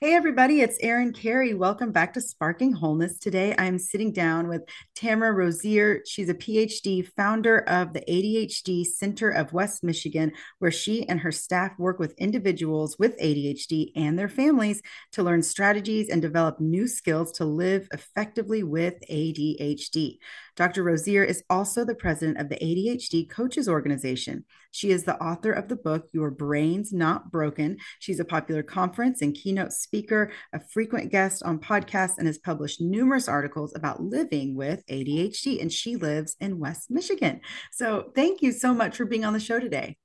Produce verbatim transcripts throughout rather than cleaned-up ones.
Hey everybody, it's Erin Carey. Welcome back to Sparking Wholeness. Today I'm sitting down with Tamara Rosier. She's a P H D, founder of the A D H D Center of West Michigan, where she and her staff work with individuals with A D H D and their families to learn strategies and develop new skills to live effectively with A D H D. Doctor Rosier is also the president of the A D H D Coaches Organization. She is the author of the book, Your Brain's Not Broken. She's a popular conference and keynote speaker, a frequent guest on podcasts, and has published numerous articles about living with A D H D, and she lives in West Michigan. So thank you so much for being on the show today.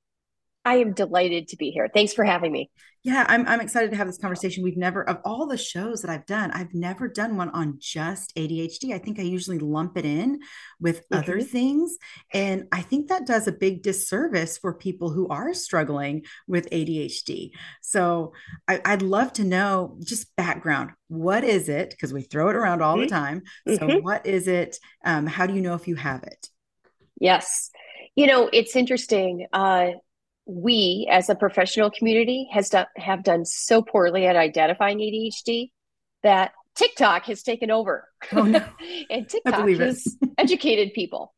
I am delighted to be here. Thanks for having me. Yeah, I'm I'm excited to have this conversation. We've never, of all the shows that I've done, I've never done one on just A D H D. I think I usually lump it in with mm-hmm. other things. And I think that does a big disservice for people who are struggling with A D H D. So I, I'd love to know just background. What is it? Because we throw it around all mm-hmm. the time. So mm-hmm. what is it? Um, how do you know if you have it? Yes. You know, it's interesting. Uh We, as a professional community, has done, have done so poorly at identifying A D H D that TikTok has taken over. Oh, no. And TikTok has educated people.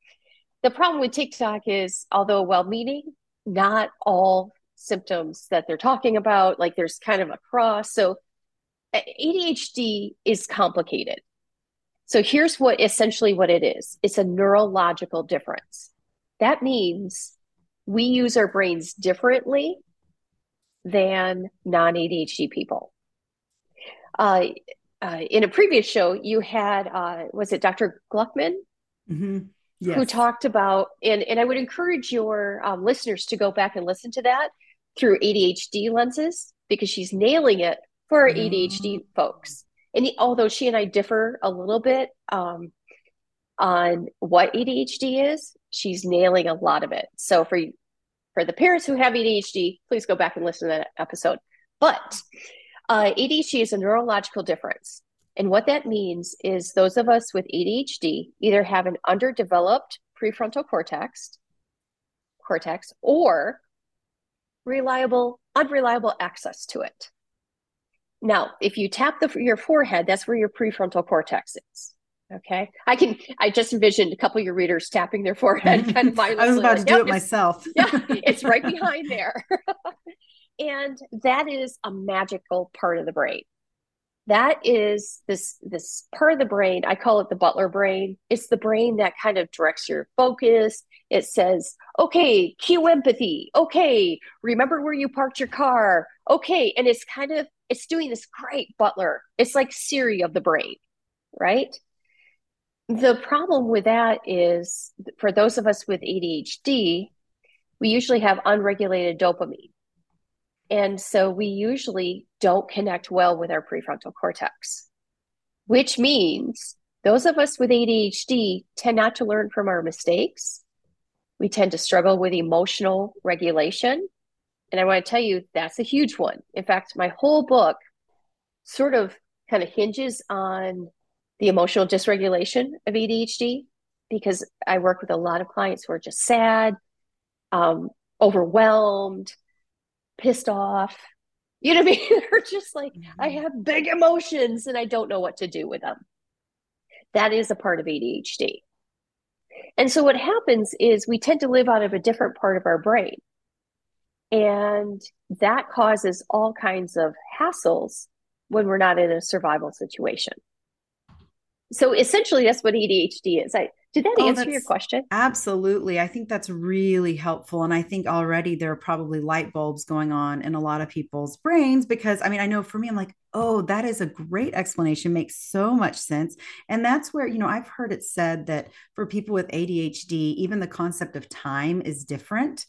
The problem with TikTok is, although well-meaning, not all symptoms that they're talking about, like there's kind of a cross. So A D H D is complicated. So here's what essentially what it is. It's a neurological difference. That means we use our brains differently than non-A D H D people. Uh, uh, in a previous show, you had, uh, was it Doctor Gluckman? Mm-hmm. Yes. Who talked about, and, and I would encourage your um, listeners to go back and listen to that through A D H D lenses, because she's nailing it for our mm-hmm. A D H D folks. And the, although she and I differ a little bit um, on what A D H D is, she's nailing a lot of it. So for you, for the parents who have A D H D, please go back and listen to that episode. But uh, A D H D is a neurological difference. And what that means is those of us with A D H D either have an underdeveloped prefrontal cortex, cortex, or reliable, unreliable access to it. Now, if you tap the, your forehead, that's where your prefrontal cortex is. Okay. I can, I just envisioned a couple of your readers tapping their forehead. Kind of I was about like, to do yep, it myself. Yeah, it's right behind there. And that is a magical part of the brain. That is this, this part of the brain. I call it the butler brain. It's the brain that kind of directs your focus. It says, okay, cue empathy. Okay. Remember where you parked your car. Okay. And it's kind of, it's doing this great butler. It's like Siri of the brain, right? The problem with that is, for those of us with A D H D, we usually have unregulated dopamine. And so we usually don't connect well with our prefrontal cortex, which means those of us with A D H D tend not to learn from our mistakes. We tend to struggle with emotional regulation. And I want to tell you, that's a huge one. In fact, my whole book sort of kind of hinges on the emotional dysregulation of A D H D, because I work with a lot of clients who are just sad, um, overwhelmed, pissed off. You know what I mean? They're just like, mm-hmm. I have big emotions and I don't know what to do with them. That is a part of A D H D. And so what happens is we tend to live out of a different part of our brain. And that causes all kinds of hassles when we're not in a survival situation. So essentially, that's what A D H D is. I, did that oh, answer your question? Absolutely. I think that's really helpful. And I think already there are probably light bulbs going on in a lot of people's brains, because I mean, I know for me, I'm like, oh, that is a great explanation. Makes so much sense. And that's where, you know, I've heard it said that for people with A D H D, even the concept of time is different.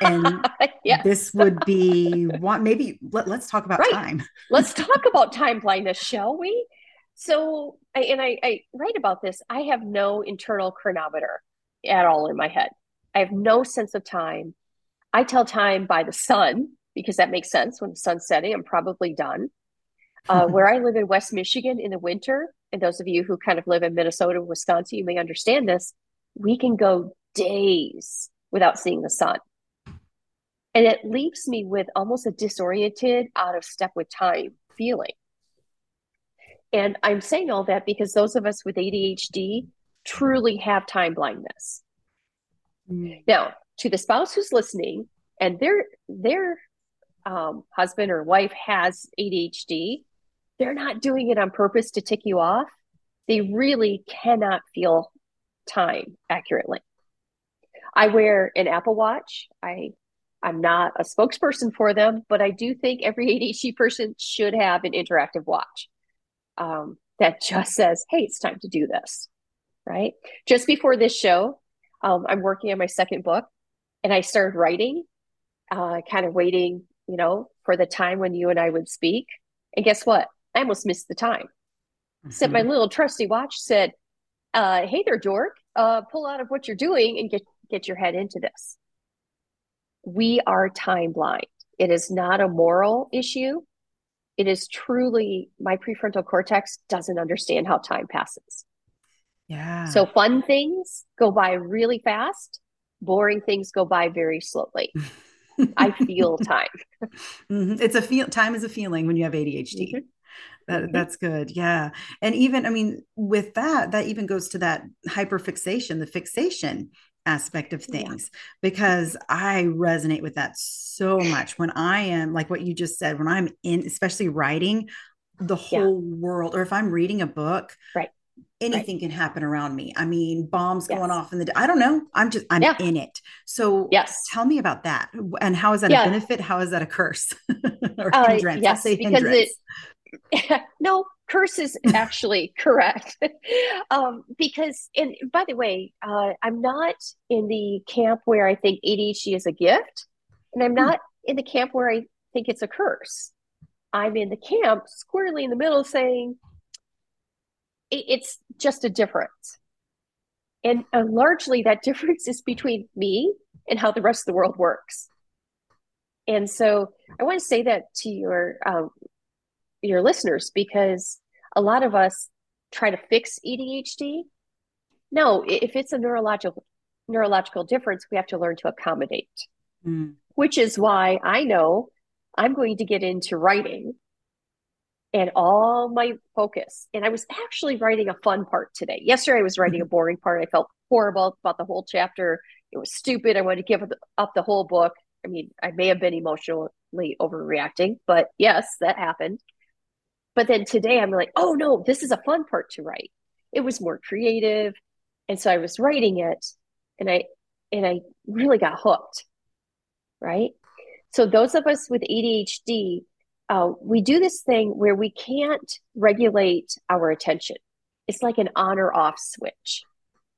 And yes. This would be one, maybe let, let's talk about right. time. Let's talk about time blindness, shall we? So, and I, I write about this, I have no internal chronometer at all in my head. I have no sense of time. I tell time by the sun, because that makes sense. When the sun's setting, I'm probably done. Uh, where I live in West Michigan in the winter, and those of you who kind of live in Minnesota, Wisconsin, you may understand this, we can go days without seeing the sun. And it leaves me with almost a disoriented, out of step with time feeling. And I'm saying all that because those of us with A D H D truly have time blindness. Mm. Now, to the spouse who's listening and their their um, husband or wife has A D H D, they're not doing it on purpose to tick you off. They really cannot feel time accurately. I wear an Apple Watch. I, I'm not a spokesperson for them, but I do think every A D H D person should have an interactive watch um, that just says, hey, it's time to do this, right? Just before this show, um, I'm working on my second book, and I started writing, uh, kind of waiting, you know, for the time when you and I would speak. And guess what? I almost missed the time. Mm-hmm. Said my little trusty watch said, uh, hey there, dork, uh, pull out of what you're doing and get, get your head into this. We are time blind. It is not a moral issue. It is truly my prefrontal cortex doesn't understand how time passes. Yeah. So fun things go by really fast. Boring things go by very slowly. I feel time. Mm-hmm. It's a feel. Time is a feeling when you have A D H D. Mm-hmm. That, that's good. Yeah. And even, I mean, with that, that even goes to that hyperfixation, the fixation aspect of things, yeah. because I resonate with that so much when I am like what you just said, when I'm in, especially writing the whole yeah. world, or if I'm reading a book, right. anything right. can happen around me. I mean, bombs yes. going off in the, I don't know. I'm just, I'm yeah. in it. So yes. tell me about that. And how is that yeah. a benefit? How is that a curse? or uh, hindrance? Yes, say because hindrance. It, no, curse is actually correct. Um, because, and by the way, uh, I'm not in the camp where I think A D H D is a gift, and I'm not hmm. in the camp where I think it's a curse. I'm in the camp squarely in the middle saying, it's just a difference. And uh, largely that difference is between me and how the rest of the world works. And so I want to say that to your, um, your listeners, because a lot of us try to fix A D H D. No, if it's a neurological, neurological difference, we have to learn to accommodate, mm. which is why I know I'm going to get into writing and all my focus. And I was actually writing a fun part today. Yesterday, I was writing a boring part. I felt horrible about the whole chapter. It was stupid. I wanted to give up the whole book. I mean, I may have been emotionally overreacting, but yes, that happened. But then today I'm like, oh no, this is a fun part to write. It was more creative. And so I was writing it and I, and I really got hooked, right? So those of us with A D H D, Uh, we do this thing where we can't regulate our attention. It's like an on or off switch.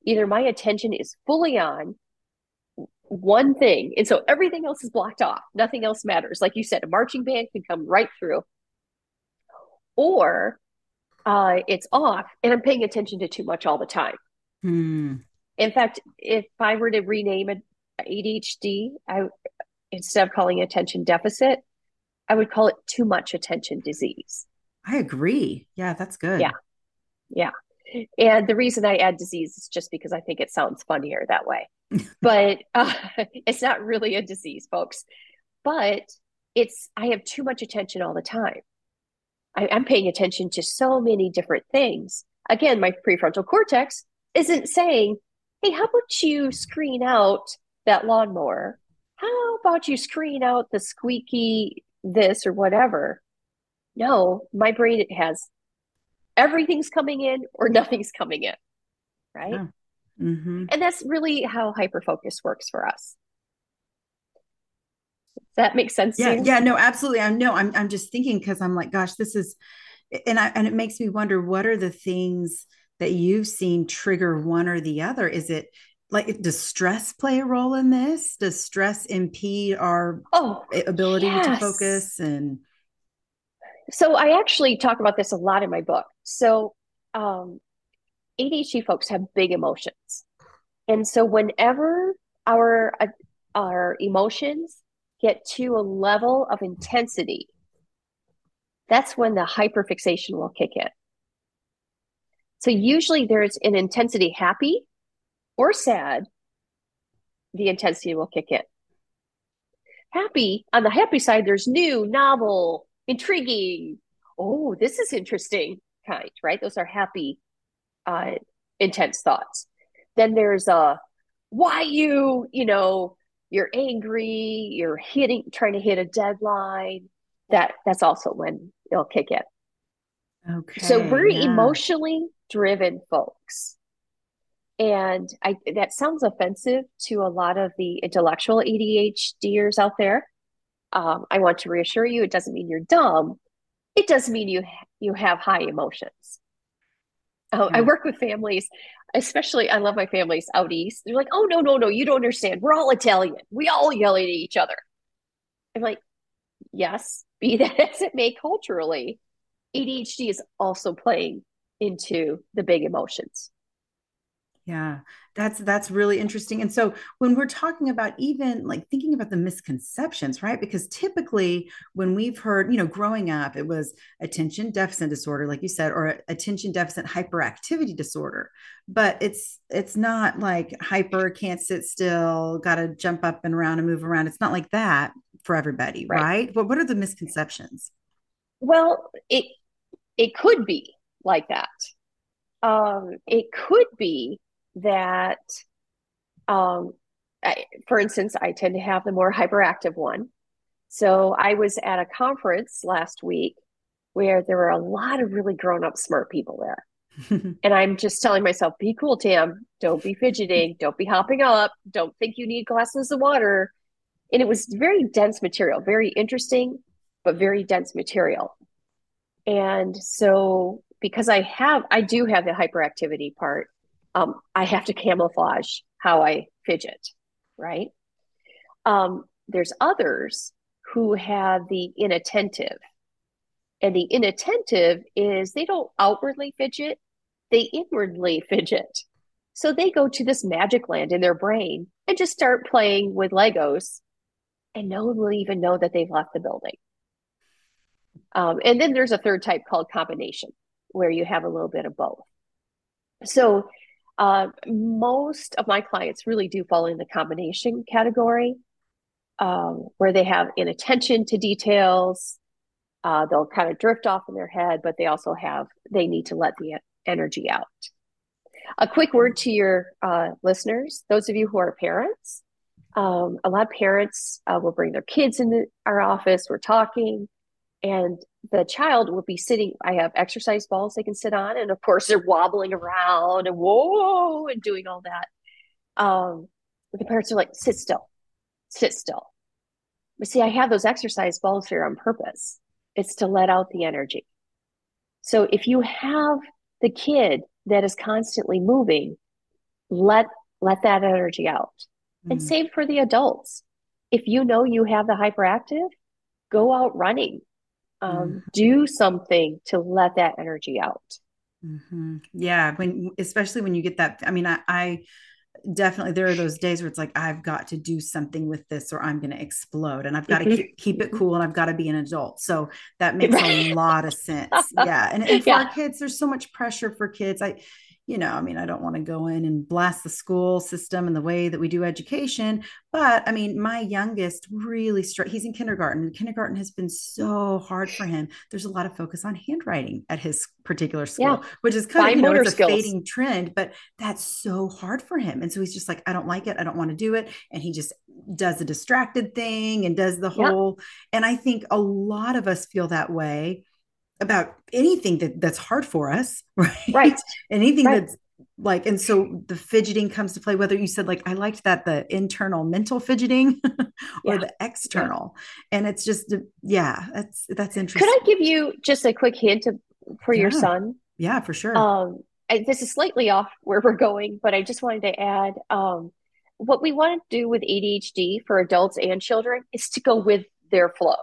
Either my attention is fully on one thing, and so everything else is blocked off. Nothing else matters. Like you said, a marching band can come right through. Or uh, it's off, and I'm paying attention to too much all the time. Hmm. In fact, if I were to rename an A D H D, I, instead of calling it attention deficit, I would call it too much attention disease. I agree. Yeah, that's good. Yeah. Yeah. And the reason I add disease is just because I think it sounds funnier that way, but uh, it's not really a disease, folks, but it's, I have too much attention all the time. I, I'm paying attention to so many different things. Again, my prefrontal cortex isn't saying, hey, how about you screen out that lawnmower? How about you screen out the squeaky this or whatever. No, my brain, it has everything's coming in or nothing's coming in. Right. Yeah. Mm-hmm. And that's really how hyperfocus works for us. Does that make sense? Yeah. To you? Yeah, no, absolutely. I know. I'm, I'm just thinking, cause I'm like, gosh, this is, and I, and it makes me wonder, what are the things that you've seen trigger one or the other? Is it, Like, does stress play a role in this? Does stress impede our oh, ability yes. to focus? And so I actually talk about this a lot in my book. So um, A D H D folks have big emotions. And so whenever our, uh, our emotions get to a level of intensity that's when the hyperfixation will kick in. So usually there's an intensity happy or sad, the intensity will kick in. Happy, on the happy side, there's new, novel, intriguing, oh, this is interesting kind, right? Those are happy, uh, intense thoughts. Then there's a, why you, you know, you're angry, you're hitting, trying to hit a deadline. That that's also when it'll kick in. Okay. So we're yeah. emotionally driven folks. And I, that sounds offensive to a lot of the intellectual ADHDers out there. Um, I want to reassure you, it doesn't mean you're dumb. It does mean you you have high emotions. Uh, yeah. I work with families, especially, I love my families out east. They're like, oh, no, no, no, you don't understand. We're all Italian. We all yell at each other. I'm like, yes, be that as it may culturally, A D H D is also playing into the big emotions. Yeah, that's that's really interesting. And so when we're talking about even like thinking about the misconceptions, right? Because typically when we've heard, you know, growing up, it was attention deficit disorder, like you said, or attention deficit hyperactivity disorder. But it's it's not like hyper, can't sit still, got to jump up and around and move around. It's not like that for everybody, right? right? But what are the misconceptions? Well, it it could be like that. Um, it could be that, um, I, for instance, I tend to have the more hyperactive one. So I was at a conference last week where there were a lot of really grown-up smart people there. And I'm just telling myself, be cool, Tam. Don't be fidgeting. Don't be hopping up. Don't think you need glasses of water. And it was very dense material, very interesting, but very dense material. And so because I have, I do have the hyperactivity part. Um, I have to camouflage how I fidget, right? Um, there's others who have the inattentive. And the inattentive is they don't outwardly fidget, they inwardly fidget. So they go to this magic land in their brain and just start playing with Legos, and no one will even know that they've left the building. Um, and then there's a third type called combination, where you have a little bit of both. So Uh, most of my clients really do fall in the combination category, um, where they have inattention to details. Uh, they'll kind of drift off in their head, but they also have, they need to let the energy out. A quick word to your uh, listeners, those of you who are parents. Um, a lot of parents uh, will bring their kids into our office, we're talking, and the child will be sitting. I have exercise balls they can sit on. And of course they're wobbling around and whoa, and doing all that. Um, but the parents are like, sit still, sit still. But see, I have those exercise balls here on purpose. It's to let out the energy. So if you have the kid that is constantly moving, let, let that energy out. Mm-hmm. And same for the adults. If you know you have the hyperactive, go out running. Um, do something to let that energy out. Mm-hmm. Yeah. When, especially when you get that, I mean, I, I definitely, there are those days where it's like, I've got to do something with this or I'm going to explode, and I've got to mm-hmm. keep, keep it cool. And I've got to be an adult. So that makes a lot of sense. Yeah. And, and for yeah. our kids, there's so much pressure for kids. I, you know, I mean, I don't want to go in and blast the school system and the way that we do education, but I mean, my youngest really str- he's in kindergarten, and kindergarten has been so hard for him. There's a lot of focus on handwriting at his particular school, yeah. which is kind Fine of you know, motor it's a skills. fading trend, but that's so hard for him. And so he's just like, I don't like it. I don't want to do it. And he just does the distracted thing and does the whole, yeah. and I think a lot of us feel that way about anything that that's hard for us, right? Right. Anything right. that's like, and so the fidgeting comes to play, whether you said like, I liked that the internal mental fidgeting or yeah. the external. Yeah. And it's just, yeah, that's, that's interesting. Could I give you just a quick hint of, for yeah. your son? Yeah, for sure. Um, I, this is slightly off where we're going, but I just wanted to add, um, what we want to do with A D H D for adults and children is to go with their flow.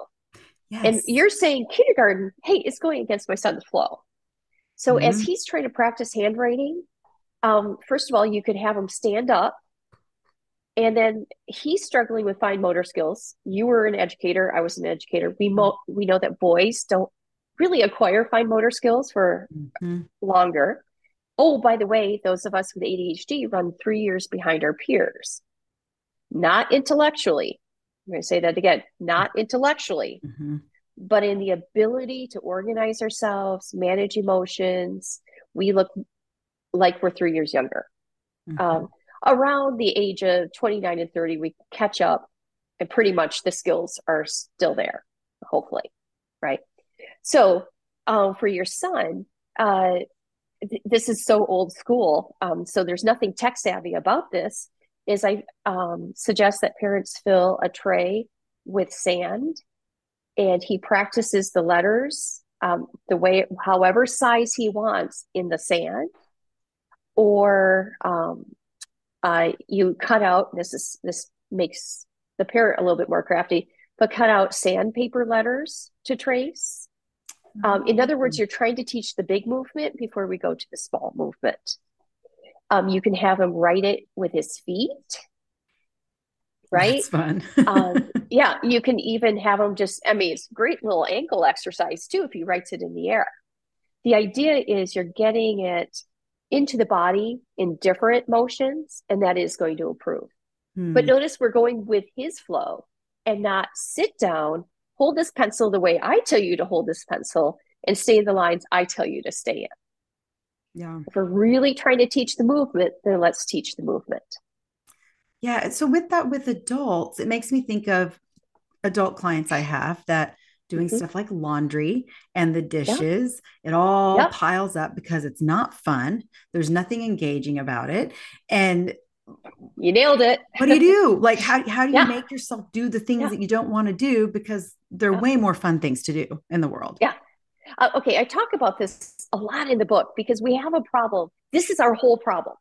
Yes. And you're saying kindergarten, hey, it's going against my son's flow. So mm-hmm. as he's trying to practice handwriting, um, first of all, you could have him stand up, and then he's struggling with fine motor skills. You were an educator. I was an educator. We mo- we know that boys don't really acquire fine motor skills for mm-hmm. longer. Oh, by the way, those of us with A D H D run three years behind our peers. Not intellectually. I'm going to say that again, not intellectually, mm-hmm. but in the ability to organize ourselves, manage emotions. We look like we're three years younger. Mm-hmm. Um, around the age of twenty-nine and thirty, we catch up and pretty much the skills are still there, hopefully. Right. So um, for your son, uh, th- this is so old school. Um, so there's nothing tech savvy about this. Is I um, suggest that parents fill a tray with sand and he practices the letters um, the way, however size he wants in the sand. Or um, uh, you cut out, this is this makes the parent a little bit more crafty, but cut out sandpaper letters to trace. Um, in other words, you're trying to teach the big movement before we go to the small movement. Um, you can have him write it with his feet, right? That's fun. um, yeah, you can even have him just, I mean, it's a great little ankle exercise too if he writes it in the air. The idea is you're getting it into the body in different motions, and that is going to improve. Hmm. But notice we're going with his flow and not sit down, hold this pencil the way I tell you to hold this pencil, and stay in the lines I tell you to stay in. Yeah. If we're really trying to teach the movement, then let's teach the movement. Yeah. So with that, with adults, it makes me think of adult clients I have that doing mm-hmm. stuff like laundry and the dishes, yeah. it all yeah. piles up because it's not fun. There's nothing engaging about it. And you nailed it. What do you do? Like, how, how do you yeah. make yourself do the things yeah. that you don't want to do? Because there are yeah. way more fun things to do in the world. Yeah. Uh, okay. I talk about this a lot in the book because we have a problem. This is our whole problem.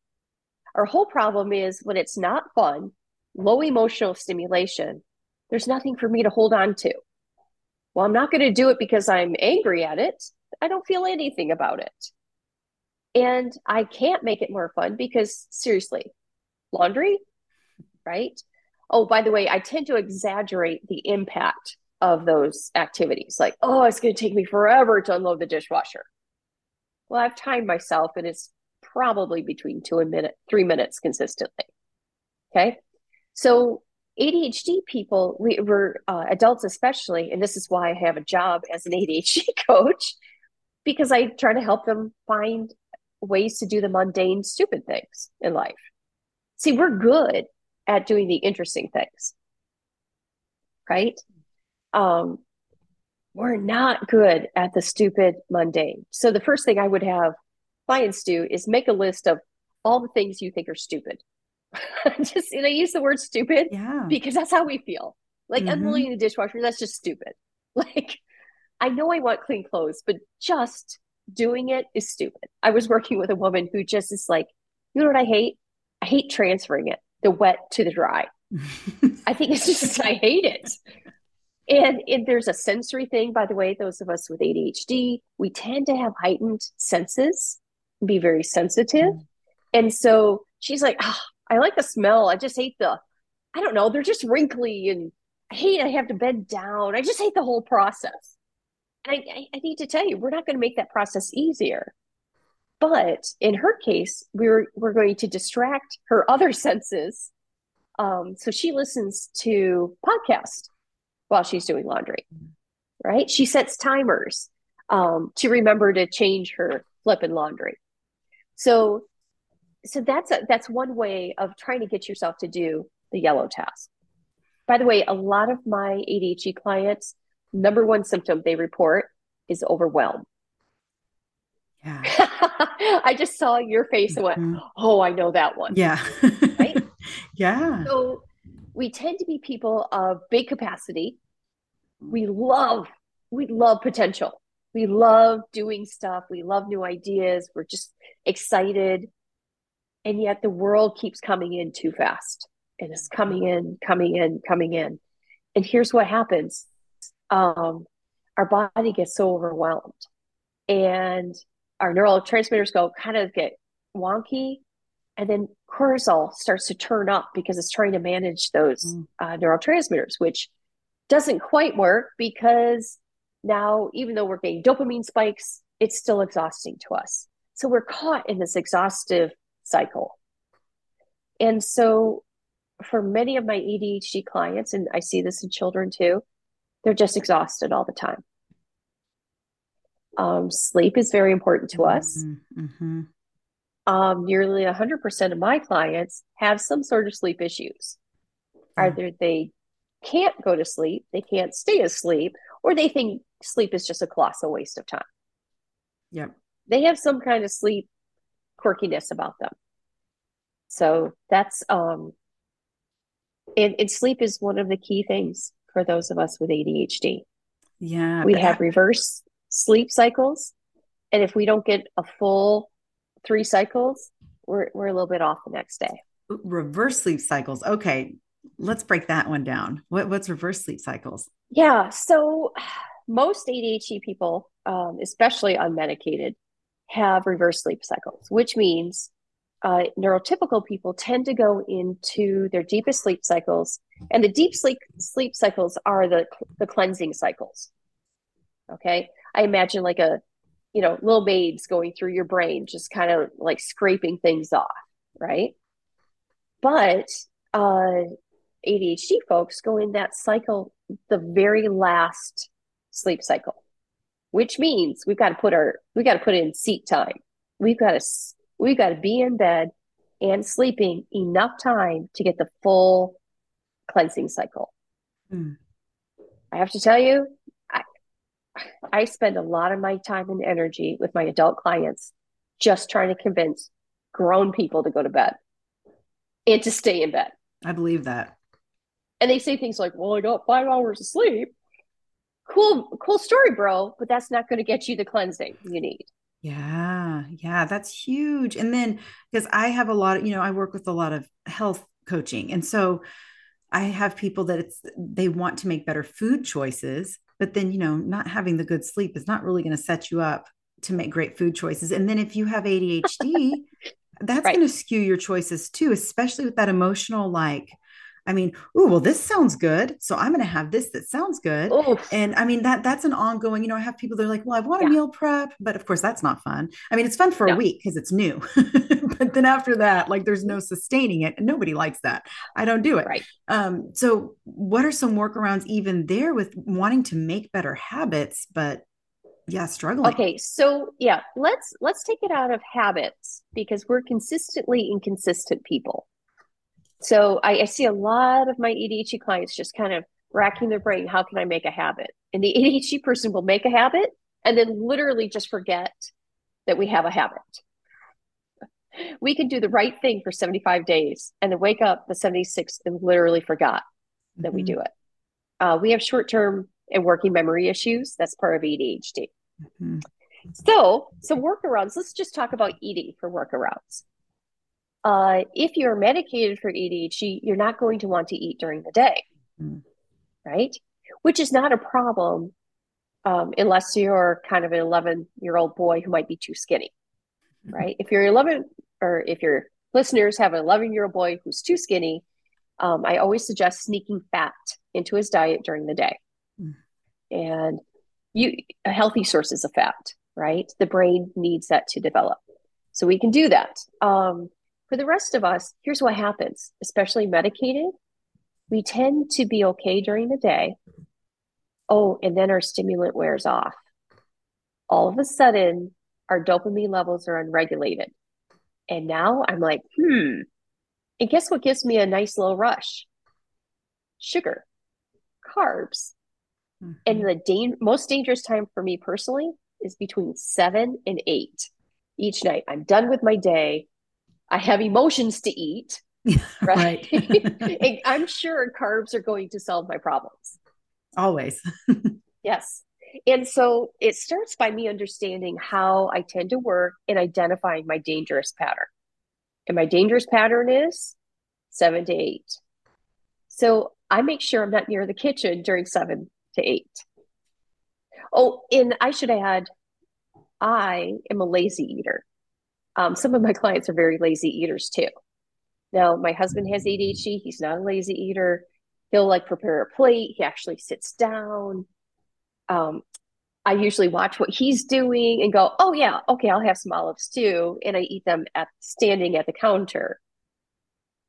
Our whole problem is when it's not fun, low emotional stimulation, there's nothing for me to hold on to. Well, I'm not going to do it because I'm angry at it. I don't feel anything about it. And I can't make it more fun because seriously, laundry, right? Oh, by the way, I tend to exaggerate the impact of those activities. Like, oh, it's going to take me forever to unload the dishwasher. Well, I've timed myself and it's probably between two and minute, three minutes consistently. Okay. So A D H D people, we, we're uh, adults especially, and this is why I have a job as an A D H D coach, because I try to help them find ways to do the mundane, stupid things in life. See, we're good at doing the interesting things, right? Um, we're not good at the stupid mundane. So the first thing I would have clients do is make a list of all the things you think are stupid. Just, and I use the word stupid yeah. because that's how we feel. Like mm-hmm. unloading the dishwasher, that's just stupid. Like, I know I want clean clothes, but just doing it is stupid. I was working with a woman who just is like, you know what I hate? I hate transferring it, the wet to the dry. I think it's just, I hate it. And, and there's a sensory thing, by the way, those of us with A D H D, we tend to have heightened senses, be very sensitive. Mm. And so she's like, oh, I like the smell. I just hate the, I don't know, they're just wrinkly and I hate I have to bend down. I just hate the whole process. And I, I, I need to tell you, we're not going to make that process easier. But in her case, we were, we're going to distract her other senses. Um, so she listens to podcasts while she's doing laundry, right? She sets timers um, to remember to change her flipping laundry. So so that's a, that's one way of trying to get yourself to do the yellow task. By the way, a lot of my A D H D clients, number one symptom they report is overwhelm. Yeah. I just saw your face and went, oh, I know that one. Yeah. Right? Yeah. So we tend to be people of big capacity. We love, we love potential. We love doing stuff. We love new ideas. We're just excited. And yet the world keeps coming in too fast. And it's coming in, coming in, coming in. And here's what happens. Um, our body gets so overwhelmed. And our neurotransmitters go kind of get wonky, and then cortisol starts to turn up because it's trying to manage those mm. uh, neurotransmitters, which doesn't quite work because now, even though we're getting dopamine spikes, it's still exhausting to us. So we're caught in this exhaustive cycle. And so for many of my A D H D clients, and I see this in children too, they're just exhausted all the time. Um, sleep is very important to us. Mm-hmm. Um, nearly one hundred percent of my clients have some sort of sleep issues. Either they can't go to sleep, they can't stay asleep, or they think sleep is just a colossal waste of time. Yep. They have some kind of sleep quirkiness about them. So that's, um, and, and sleep is one of the key things for those of us with A D H D. Yeah. We have reverse sleep cycles. And if we don't get a full three cycles, we're, we're a little bit off the next day. Reverse sleep cycles. Okay. Let's break that one down. What, what's reverse sleep cycles? Yeah. So most A D H D people, um, especially unmedicated, have reverse sleep cycles, which means uh, neurotypical people tend to go into their deepest sleep cycles. And the deep sleep sleep cycles are the, the cleansing cycles. Okay. I imagine like a, you know, little babes going through your brain, just kind of like scraping things off. Right. But uh, A D H D folks go in that cycle, the very last sleep cycle, which means we've got to put our, we got to put in seat time. We've got to, we've got to be in bed and sleeping enough time to get the full cleansing cycle. Mm. I have to tell you, I, I spend a lot of my time and energy with my adult clients, just trying to convince grown people to go to bed and to stay in bed. I believe that. And they say things like, well, I got five hours of sleep. Cool, cool story, bro. But that's not going to get you the cleansing you need. Yeah. Yeah. That's huge. And then because I have a lot of, you know, I work with a lot of health coaching. And so I have people that it's, they want to make better food choices, but then, you know, not having the good sleep is not really going to set you up to make great food choices. And then if you have A D H D, that's right. going to skew your choices too, especially with that emotional, like, I mean, oh, well, this sounds good. So I'm going to have this that sounds good. Oof. And I mean, that that's an ongoing, you know, I have people that are like, well, I want yeah. a meal prep, but of course that's not fun. I mean, it's fun for no. a week because it's new, but then after that, like there's no sustaining it and nobody likes that. I don't do it. Right. Um, so what are some workarounds even there with wanting to make better habits, but yeah, struggling. Okay. So yeah, let's, let's take it out of habits because we're consistently inconsistent people. So I, I see a lot of my A D H D clients just kind of racking their brain. How can I make a habit? And the A D H D person will make a habit and then literally just forget that we have a habit. We can do the right thing for seventy-five days and then wake up the seventy-sixth and literally forgot mm-hmm. that we do it. Uh, we have short-term and working memory issues. That's part of A D H D. Mm-hmm. So, so workarounds, let's just talk about eating for workarounds. Uh, if you're medicated for A D H D, you're not going to want to eat during the day, mm. right? Which is not a problem um, unless you're kind of an eleven-year-old boy who might be too skinny, right? If you're eleven, or if your listeners have an eleven-year-old boy who's too skinny, um, I always suggest sneaking fat into his diet during the day. Mm. And you, healthy sources of fat, right? The brain needs that to develop. So we can do that. Um, For the rest of us, here's what happens, especially medicated. We tend to be okay during the day. Oh, and then our stimulant wears off. All of a sudden, our dopamine levels are unregulated. And now I'm like, hmm. And guess what gives me a nice little rush? Sugar, carbs. Mm-hmm. And the da- most dangerous time for me personally is between seven and eight each night. I'm done with my day. I have emotions to eat, right? right. I'm sure carbs are going to solve my problems. Always. Yes. And so it starts by me understanding how I tend to work and identifying my dangerous pattern. And my dangerous pattern is seven to eight. So I make sure I'm not near the kitchen during seven to eight. Oh, and I should add, I am a lazy eater. Um, some of my clients are very lazy eaters too. Now, my husband has A D H D. He's not a lazy eater. He'll like prepare a plate. He actually sits down. Um, I usually watch what he's doing and go, oh yeah, okay, I'll have some olives too. And I eat them at standing at the counter.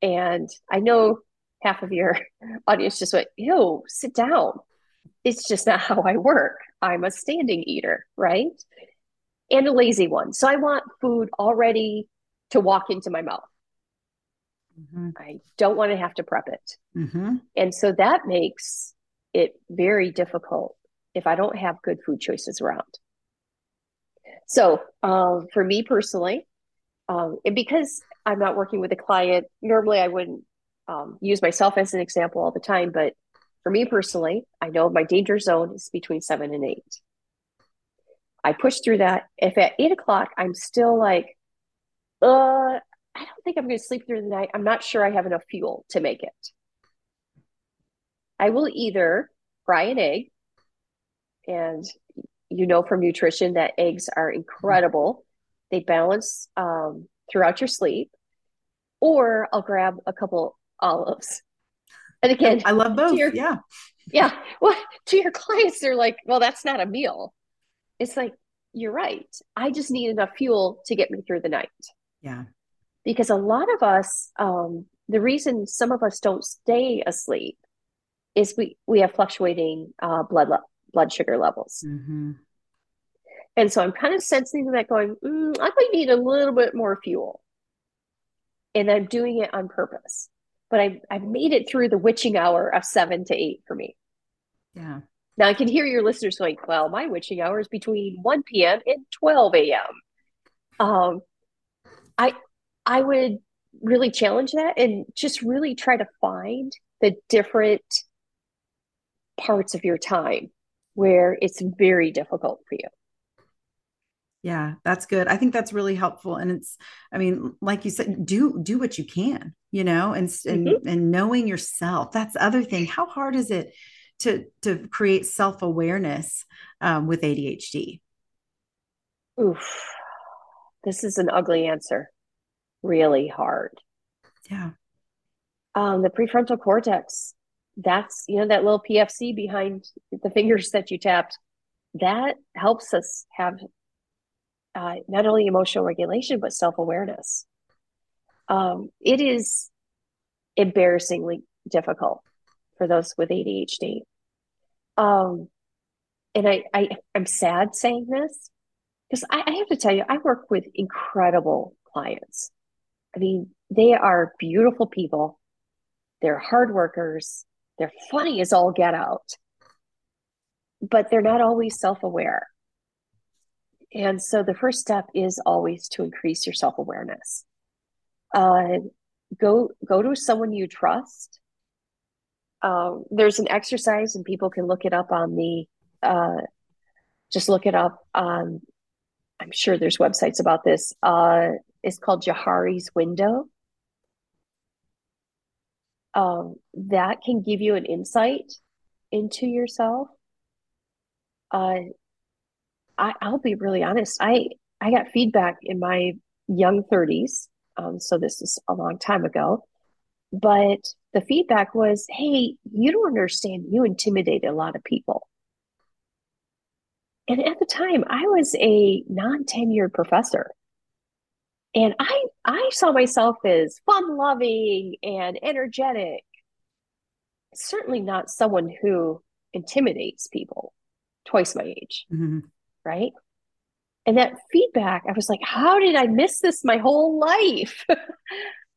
And I know half of your audience just went, ew, sit down. It's just not how I work. I'm a standing eater, right? And a lazy one. So I want food already to walk into my mouth. Mm-hmm. I don't want to have to prep it. Mm-hmm. And so that makes it very difficult if I don't have good food choices around. So um, for me personally, um, and because I'm not working with a client, normally I wouldn't um, use myself as an example all the time. But for me personally, I know my danger zone is between seven and eight. I push through that. If at eight o'clock, I'm still like, uh, I don't think I'm going to sleep through the night. I'm not sure I have enough fuel to make it. I will either fry an egg. And you know from nutrition that eggs are incredible. They balance um, throughout your sleep. Or I'll grab a couple olives. And again, I love both. Your, yeah. Yeah. Well, to your clients, they're like, well, that's not a meal. It's like, you're right. I just need enough fuel to get me through the night. Yeah. Because a lot of us, um, the reason some of us don't stay asleep is we, we have fluctuating uh, blood levels. blood sugar levels. Mm-hmm. And so I'm kind of sensing that going, mm, I might need a little bit more fuel. And I'm doing it on purpose. But I, I've made it through the witching hour of seven to eight for me. Yeah. Now I can hear your listeners going, well, my witching hour is between one p.m. and twelve a.m. Um, I, I would really challenge that and just really try to find the different parts of your time where it's very difficult for you. Yeah, that's good. I think that's really helpful. And it's, I mean, like you said, do, do what you can, you know, and, and, mm-hmm. and knowing yourself, that's the other thing. How hard is it to, to create self-awareness um, with A D H D? Oof, this is an ugly answer. Really hard. Yeah. Um, the prefrontal cortex, that's, you know, that little P F C behind the fingers that you tapped, that helps us have uh, not only emotional regulation, but self-awareness. Um, it is embarrassingly difficult for those with A D H D. Um, and I, I, I'm sad saying this because I, I have to tell you, I work with incredible clients. I mean, they are beautiful people. They're hard workers. They're funny as all get out, but they're not always self-aware. And so the first step is always to increase your self-awareness. Uh, go, go to someone you trust. Uh, there's an exercise and people can look it up on the, uh, just look it up on, I'm sure there's websites about this. Uh, it's called Jahari's Window. Um, that can give you an insight into yourself. Uh, I, I'll be really honest. I, I got feedback in my young thirties. Um, so this is a long time ago, but the feedback was, hey, you don't understand. You intimidate a lot of people. And at the time I was a non-tenured professor. And I, I saw myself as fun-loving and energetic. Certainly not someone who intimidates people twice my age, mm-hmm. right? And that feedback, I was like, how did I miss this my whole life?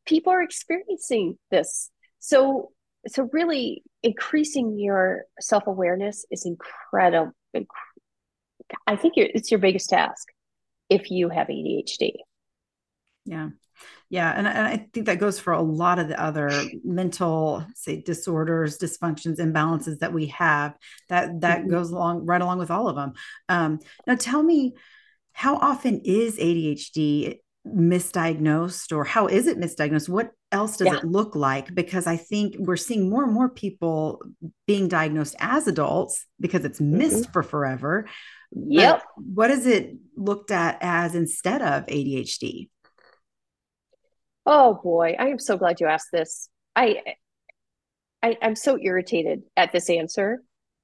People are experiencing this. So, so really increasing your self-awareness is incredible. Inc- I think it's your biggest task if you have A D H D. Yeah. Yeah. And, and I think that goes for a lot of the other mental, say, disorders, dysfunctions, imbalances that we have that, that mm-hmm. goes along right along with all of them. Um, now tell me, how often is A D H D misdiagnosed, or how is it misdiagnosed? What else does yeah. it look like? Because I think we're seeing more and more people being diagnosed as adults because it's missed mm-hmm. for forever. Yep. But what is it looked at as instead of A D H D? Oh boy, I am so glad you asked this. I, I, I'm so irritated at this answer.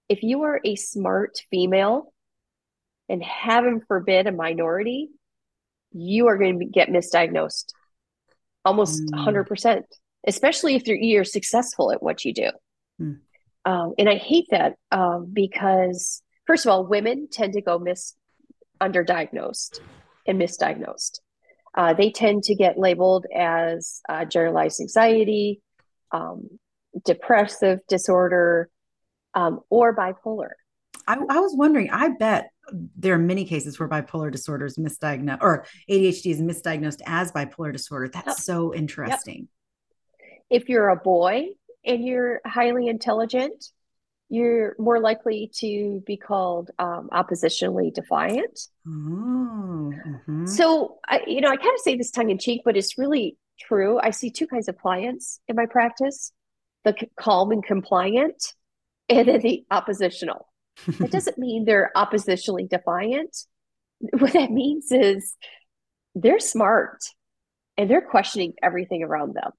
If you are a smart female, and heaven forbid a minority, you are going to get misdiagnosed almost mm. one hundred percent, especially if you're, you're successful at what you do. Mm. Um, and I hate that um, because, first of all, women tend to go mis- underdiagnosed and misdiagnosed. Uh, they tend to get labeled as uh, generalized anxiety, um, depressive disorder, um, or bipolar. I, I was wondering, I bet there are many cases where bipolar disorder is misdiagnosed, or A D H D is misdiagnosed as bipolar disorder. That's yep. so interesting. Yep. If you're a boy and you're highly intelligent, you're more likely to be called um, oppositionally defiant. Oh, uh-huh. So, I, you know, I kind of say this tongue in cheek, but it's really true. I see two kinds of clients in my practice, the c- calm and compliant, and then the oppositional. It doesn't mean they're oppositionally defiant. What that means is they're smart and they're questioning everything around them.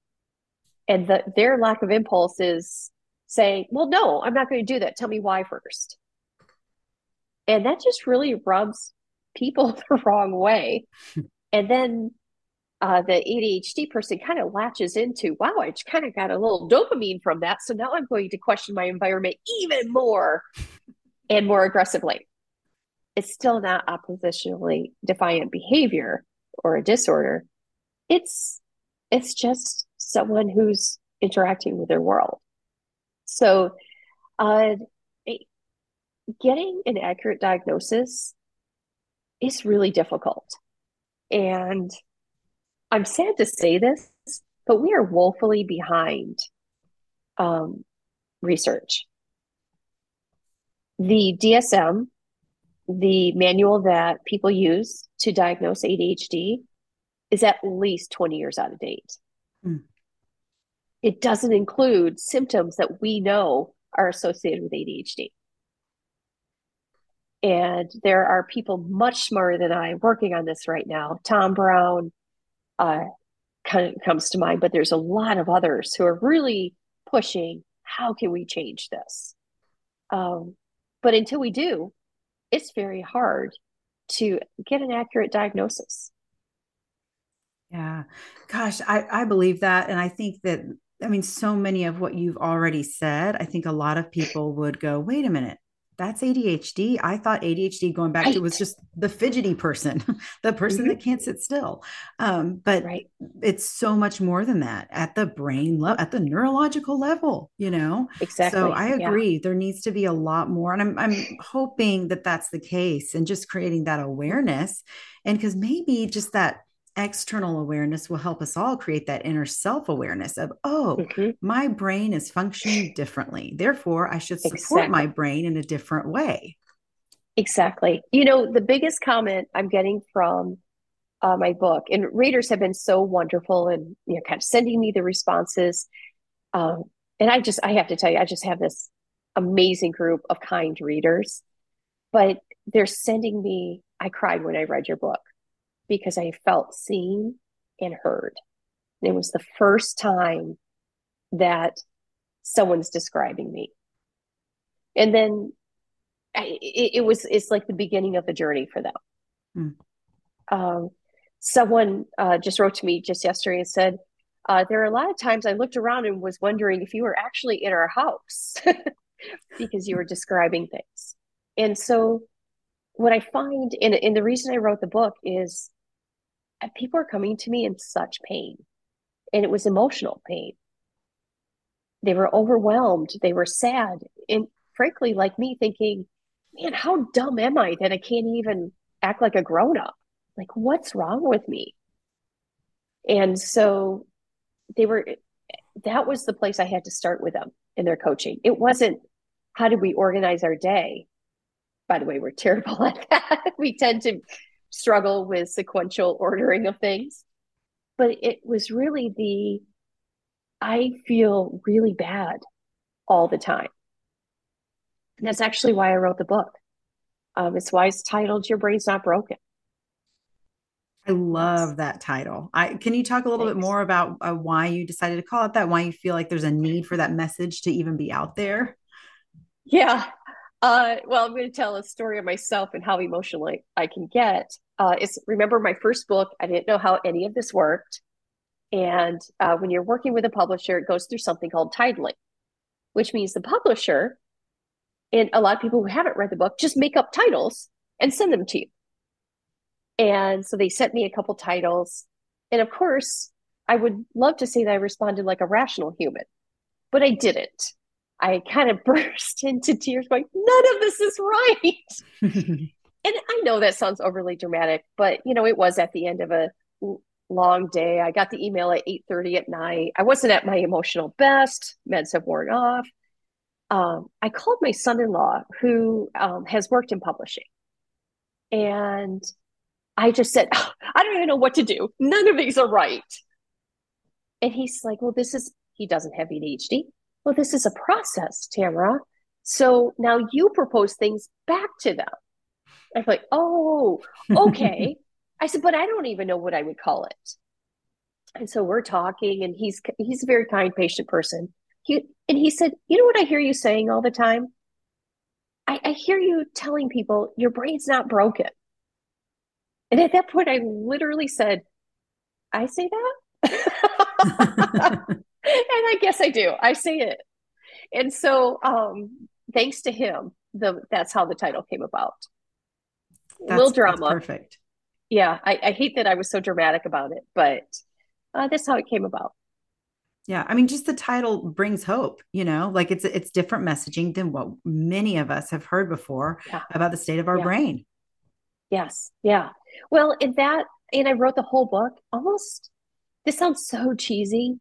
And the, their lack of impulse is saying, well, no, I'm not going to do that. Tell me why first. And that just really rubs people the wrong way. And then uh, the A D H D person kind of latches into, wow, I just kind of got a little dopamine from that. So now I'm going to question my environment even more and more aggressively. It's still not oppositionally defiant behavior or a disorder. It's, it's just someone who's interacting with their world. So uh, getting an accurate diagnosis is really difficult. And I'm sad to say this, but we are woefully behind um, research. The D S M, the manual that people use to diagnose A D H D, is at least twenty years out of date. Mm. It doesn't include symptoms that we know are associated with A D H D. And there are people much smarter than I working on this right now. Tom Brown uh, kind of comes to mind, but there's a lot of others who are really pushing, how can we change this? Um, but until we do, it's very hard to get an accurate diagnosis. Yeah. Gosh, I, I believe that. And I think that, I mean, so many of what you've already said, I think a lot of people would go, wait a minute, that's A D H D. I thought A D H D going back right. to was just the fidgety person, the person mm-hmm. that can't sit still. Um, but right. it's so much more than that at the brain level, at the neurological level, you know? Exactly. So I agree. Yeah. There needs to be a lot more. And I'm, I'm hoping that that's the case, and just creating that awareness. And because maybe just that external awareness will help us all create that inner self-awareness of, oh, mm-hmm. my brain is functioning differently. Therefore, I should support exactly. my brain in a different way. Exactly. You know, the biggest comment I'm getting from uh, my book, and readers have been so wonderful and, you know, kind of sending me the responses. Um, and I just, I have to tell you, I just have this amazing group of kind readers, but they're sending me, I cried when I read your book, because I felt seen and heard. And it was the first time that someone's describing me. And then I, it, it was, it's like the beginning of the journey for them. Mm. Um, someone uh, just wrote to me just yesterday and said, uh, there are a lot of times I looked around and was wondering if you were actually in our house because you were describing things. And so what I find, and, and the reason I wrote the book is people are coming to me in such pain, and it was emotional pain. They were overwhelmed. They were sad. And frankly, like me, thinking, man, how dumb am I that I can't even act like a grown up? Like, what's wrong with me? And so they were, that was the place I had to start with them in their coaching. It wasn't, how do we organize our day? By the way, we're terrible at that. We tend to struggle with sequential ordering of things. But it was really the, I feel really bad all the time. And that's actually why I wrote the book. Um, it's why it's titled Your Brain's Not Broken. I love that title. I, can you talk a little Thanks. bit more about uh, why you decided to call it that? Why you feel like there's a need for that message to even be out there? Yeah. Uh, well, I'm going to tell a story of myself and how emotional I, I can get. Uh, it's, remember my first book, I didn't know how any of this worked. And uh, when you're working with a publisher, it goes through something called titling, which means the publisher, and a lot of people who haven't read the book, just make up titles and send them to you. And so they sent me a couple titles. And of course, I would love to say that I responded like a rational human, but I didn't. I kind of burst into tears, like, none of this is right. And I know that sounds overly dramatic, but, you know, it was at the end of a long day. I got the email at eight thirty at night. I wasn't at my emotional best. Meds have worn off. Um, I called my son-in-law, who um, has worked in publishing. And I just said, oh, I don't even know what to do. None of these are right. And he's like, well, this is, he doesn't have A D H D. Well, this is a process, Tamara. So now you propose things back to them. I'm like, oh, okay. I said, but I don't even know what I would call it. And so we're talking, and he's he's a very kind, patient person. He and he said, you know what I hear you saying all the time? I, I hear you telling people your brain's not broken. And at that point, I literally said, I say that? And I guess I do. I say it. And so um, thanks to him, the, that's how the title came about. That's, Little drama. That's perfect. Yeah, I, I hate that I was so dramatic about it, but uh, that's how it came about. Yeah, I mean, just the title brings hope, you know, like it's it's different messaging than what many of us have heard before yeah. about the state of our yeah. brain. Yes, yeah. Well, in that, and I wrote the whole book almost, this sounds so cheesy,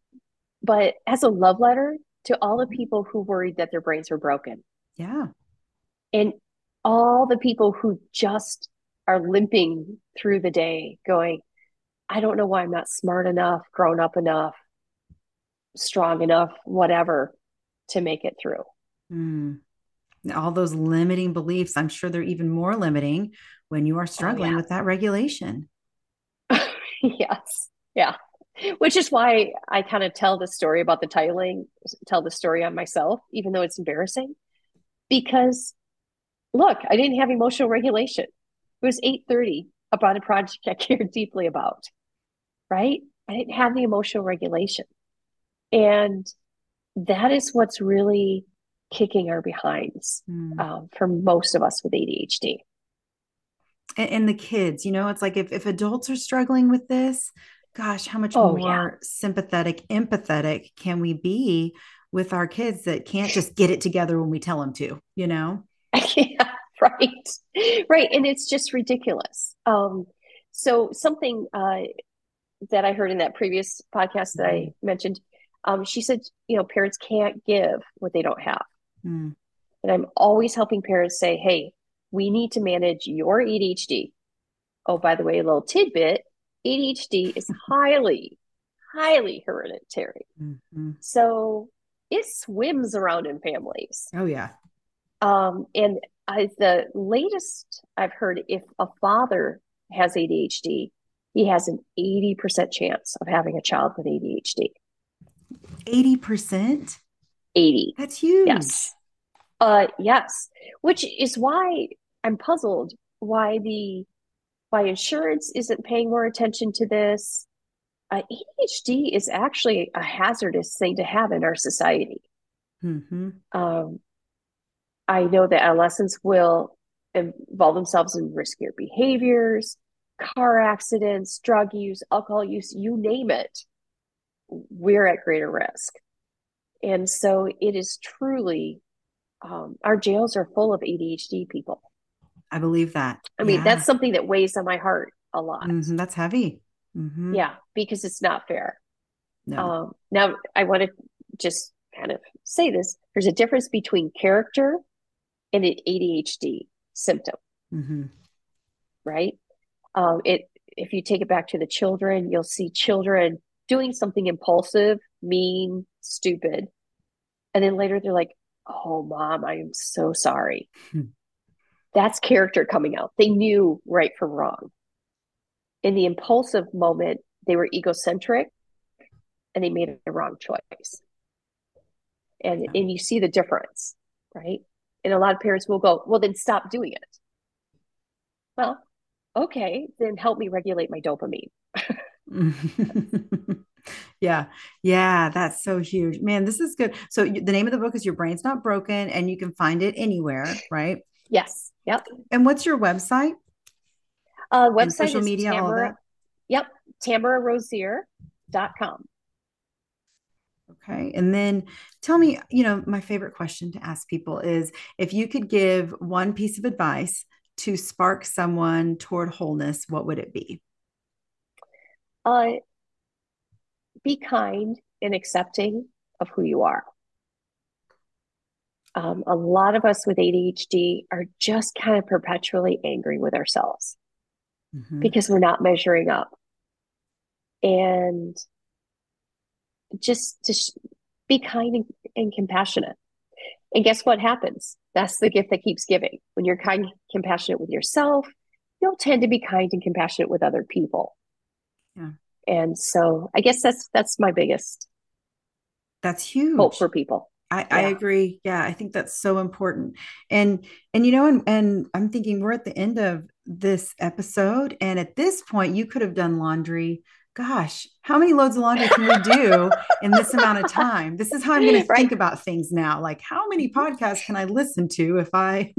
but as a love letter to all the people who worried that their brains were broken. Yeah. And all the people who just are limping through the day going, I don't know why I'm not smart enough, grown up enough, strong enough, whatever, to make it through. Mm. All those limiting beliefs, I'm sure they're even more limiting when you are struggling oh, yeah. with that regulation. Yes. Yeah. Which is why I kind of tell the story about the titling, tell the story on myself, even though it's embarrassing, because look, I didn't have emotional regulation. It was eight thirty about a project I cared deeply about, right? I didn't have the emotional regulation. And that is what's really kicking our behinds mm. um, for most of us with A D H D. And, and the kids, you know, it's like if, if adults are struggling with this, gosh, how much oh, more yeah. sympathetic, empathetic can we be with our kids that can't just get it together when we tell them to, you know? Yeah. Right. Right. And it's just ridiculous. Um, so something uh, that I heard in that previous podcast that I mentioned, um, she said, you know, parents can't give what they don't have. Mm. And I'm always helping parents say, hey, we need to manage your A D H D. Oh, by the way, a little tidbit, A D H D is highly, highly hereditary. Mm-hmm. So it swims around in families. Oh, yeah. Um, and I, the latest I've heard, if a father has A D H D, he has an eighty percent chance of having a child with A D H D. eighty percent? eighty. That's huge. Yes. Uh, yes. Which is why I'm puzzled why the, why insurance isn't paying more attention to this. Uh, A D H D is actually a hazardous thing to have in our society. Mm-hmm. Um, I know that adolescents will involve themselves in riskier behaviors, car accidents, drug use, alcohol use, you name it. We're at greater risk. And so it is truly, um, our jails are full of A D H D people. I believe that. I mean, yeah. that's something that weighs on my heart a lot. Mm-hmm, that's heavy. Mm-hmm. Yeah, because it's not fair. No. Um, now, I want to just kind of say this. There's a difference between character and an A D H D symptom, mm-hmm. right? Um, it if you take it back to the children, you'll see children doing something impulsive, mean, stupid. And then later they're like, oh, mom, I am so sorry. Hmm. That's character coming out. They knew right from wrong. In the impulsive moment, they were egocentric and they made the wrong choice. And, yeah. and you see the difference, right? And a lot of parents will go, well, then stop doing it. Well, okay, then help me regulate my dopamine. Yeah. Yeah. That's so huge, man. This is good. So the name of the book is Your Brain's Not Broken, and you can find it anywhere, right? Yes. Yep. And what's your website? Uh, website, social media, Tamara, all that. Yep. Tamara Rosier dot com. Okay. And then tell me, you know, my favorite question to ask people is, if you could give one piece of advice to spark someone toward wholeness, what would it be? Uh, be kind and accepting of who you are. Um, a lot of us with A D H D are just kind of perpetually angry with ourselves mm-hmm. because we're not measuring up. And just to sh- be kind and, and compassionate. And guess what happens? That's the gift that keeps giving. When you're kind and compassionate with yourself, you'll tend to be kind and compassionate with other people. Yeah. And so I guess that's, that's my biggest. That's huge. Hope for people. I, yeah. I agree. Yeah. I think that's so important. And, and, you know, and, and I'm thinking we're at the end of this episode. And at this point you could have done laundry. Gosh, how many loads of laundry can we do in this amount of time? This is how I'm going to think about things now. Like, how many podcasts can I listen to if I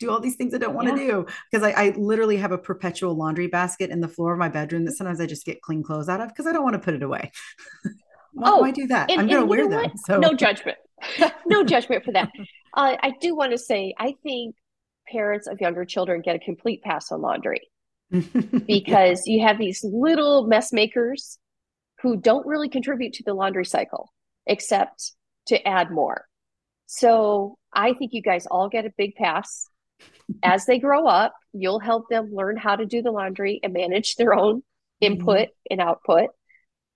do all these things I don't want yeah. to do? Because I, I literally have a perpetual laundry basket in the floor of my bedroom that sometimes I just get clean clothes out of because I don't want to put it away. Why oh, do I do that? And, I'm going to wear them. So. No judgment. No judgment for that. Uh, I do want to say, I think parents of younger children get a complete pass on laundry. Because yeah. you have these little mess makers who don't really contribute to the laundry cycle, except to add more. So I think you guys all get a big pass. As they grow up, you'll help them learn how to do the laundry and manage their own input mm-hmm. and output.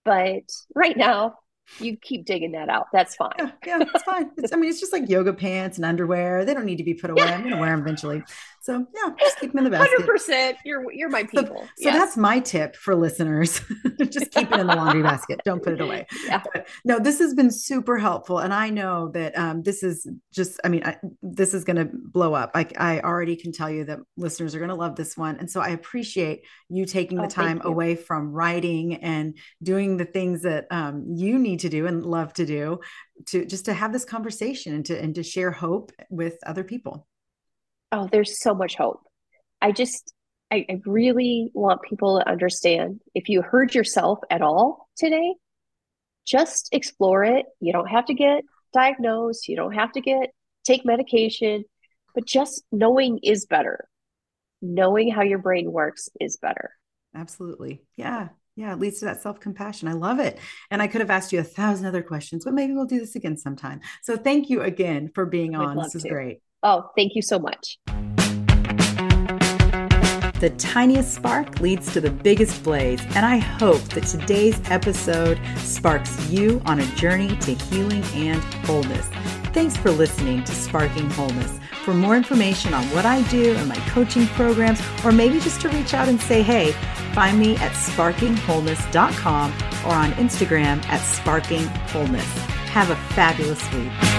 But right now, you keep digging that out. That's fine. Yeah, yeah, it's fine. It's, I mean, it's just like yoga pants and underwear. They don't need to be put away. Yeah. I'm going to wear them eventually. So yeah, just keep them in the basket. one hundred percent. You're, you're my people. So, yes. so that's my tip for listeners. Just keep it in the laundry basket. Don't put it away. Yeah. But, no, this has been super helpful. And I know that um, this is just, I mean, I, this is going to blow up. I, I already can tell you that listeners are going to love this one. And so I appreciate you taking the oh, time away from writing and doing the things that um, you need to do and love to do to just to have this conversation and to, and to share hope with other people. Oh, there's so much hope. I just, I, I really want people to understand, if you heard yourself at all today, just explore it. You don't have to get diagnosed. You don't have to get, take medication, but just knowing is better. Knowing how your brain works is better. Absolutely. Yeah. Yeah. It leads to that self-compassion. I love it. And I could have asked you a thousand other questions, but maybe we'll do this again sometime. So thank you again for being on. This is great. Oh, thank you so much. The tiniest spark leads to the biggest blaze. And I hope that today's episode sparks you on a journey to healing and wholeness. Thanks for listening to Sparking Wholeness. For more information on what I do and my coaching programs, or maybe just to reach out and say, hey, find me at sparking wholeness dot com or on Instagram at sparking wholeness. Have a fabulous week.